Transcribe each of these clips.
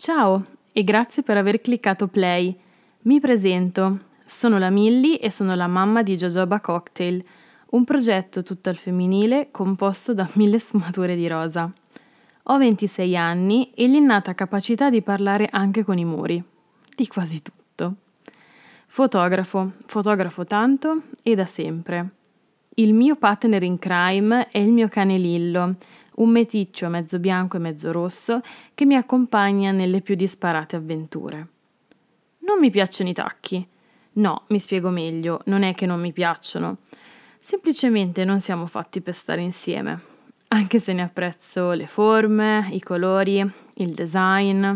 Ciao e grazie per aver cliccato play. Mi presento, sono la Millie e sono la mamma di Jojoba Cocktail, un progetto tutto al femminile composto da 1000 sfumature di rosa. Ho 26 anni e l'innata capacità di parlare anche con i muri, di quasi tutto. Fotografo tanto e da sempre. Il mio partner in crime è il mio cane Lillo, un meticcio mezzo bianco e mezzo rosso che mi accompagna nelle più disparate avventure. Non mi piacciono i tacchi. No, mi spiego meglio, non è che non mi piacciono. Semplicemente non siamo fatti per stare insieme, anche se ne apprezzo le forme, i colori, il design.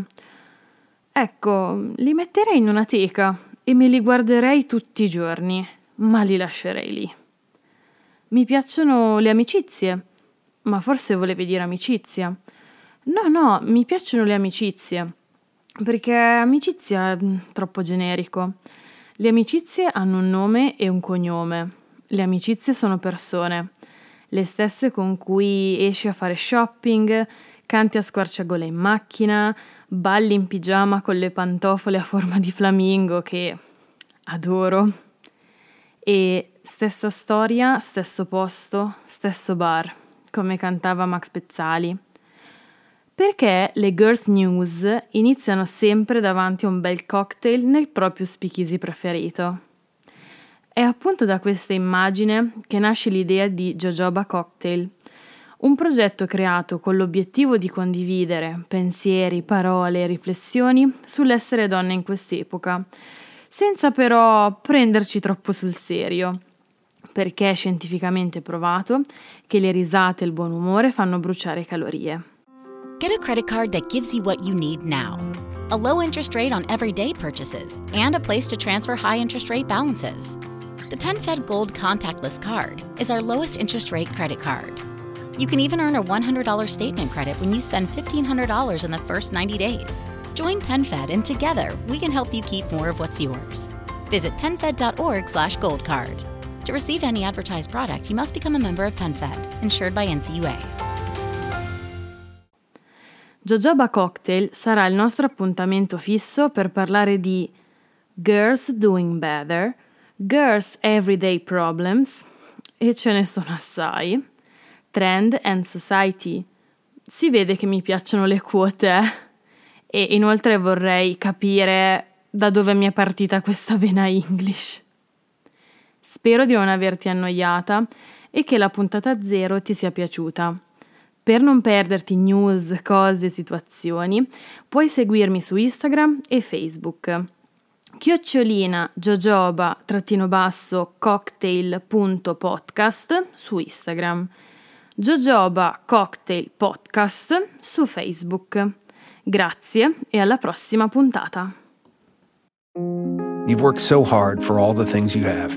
Ecco, li metterei in una teca e me li guarderei tutti i giorni, ma li lascerei lì. Mi piacciono le amicizie. Ma forse volevi dire amicizia? No, mi piacciono le amicizie, perché amicizia è troppo generico. Le amicizie hanno un nome e un cognome. Le amicizie sono persone, le stesse con cui esci a fare shopping, canti a squarciagola in macchina, balli in pigiama con le pantofole a forma di flamingo che adoro. E stessa storia, stesso posto, stesso bar, come cantava Max Pezzali. Perché le Girls News iniziano sempre davanti a un bel cocktail nel proprio speakeasy preferito. È appunto da questa immagine che nasce l'idea di Jojoba Cocktail, un progetto creato con l'obiettivo di condividere pensieri, parole e riflessioni sull'essere donne in quest'epoca, senza però prenderci troppo sul serio. Perché è scientificamente provato che le risate e il buon umore fanno bruciare calorie. Get a credit card that gives you what you need now. A low interest rate on everyday purchases and a place to transfer high interest rate balances. The PenFed Gold Contactless Card is our lowest interest rate credit card. You can even earn a $100 statement credit when you spend $1,500 in the first 90 days. Join PenFed, and together we can help you keep more of what's yours. Visit penfed.org/goldcard. To receive any advertised product, you must become a member of PenFed, insured by NCUA. Jojoba Cocktail sarà il nostro appuntamento fisso per parlare di Girls Doing Better, Girls Everyday Problems, e ce ne sono assai, Trend and Society. Si vede che mi piacciono le quote, e inoltre vorrei capire da dove mi è partita questa vena English. Spero di non averti annoiata e che la puntata 0 ti sia piaciuta. Per non perderti news, cose, situazioni, puoi seguirmi su Instagram e Facebook. @jojoba_cocktail.podcast su Instagram. Jojoba Cocktail Podcast su Facebook. Grazie e alla prossima puntata. You've worked so hard for all the things you have.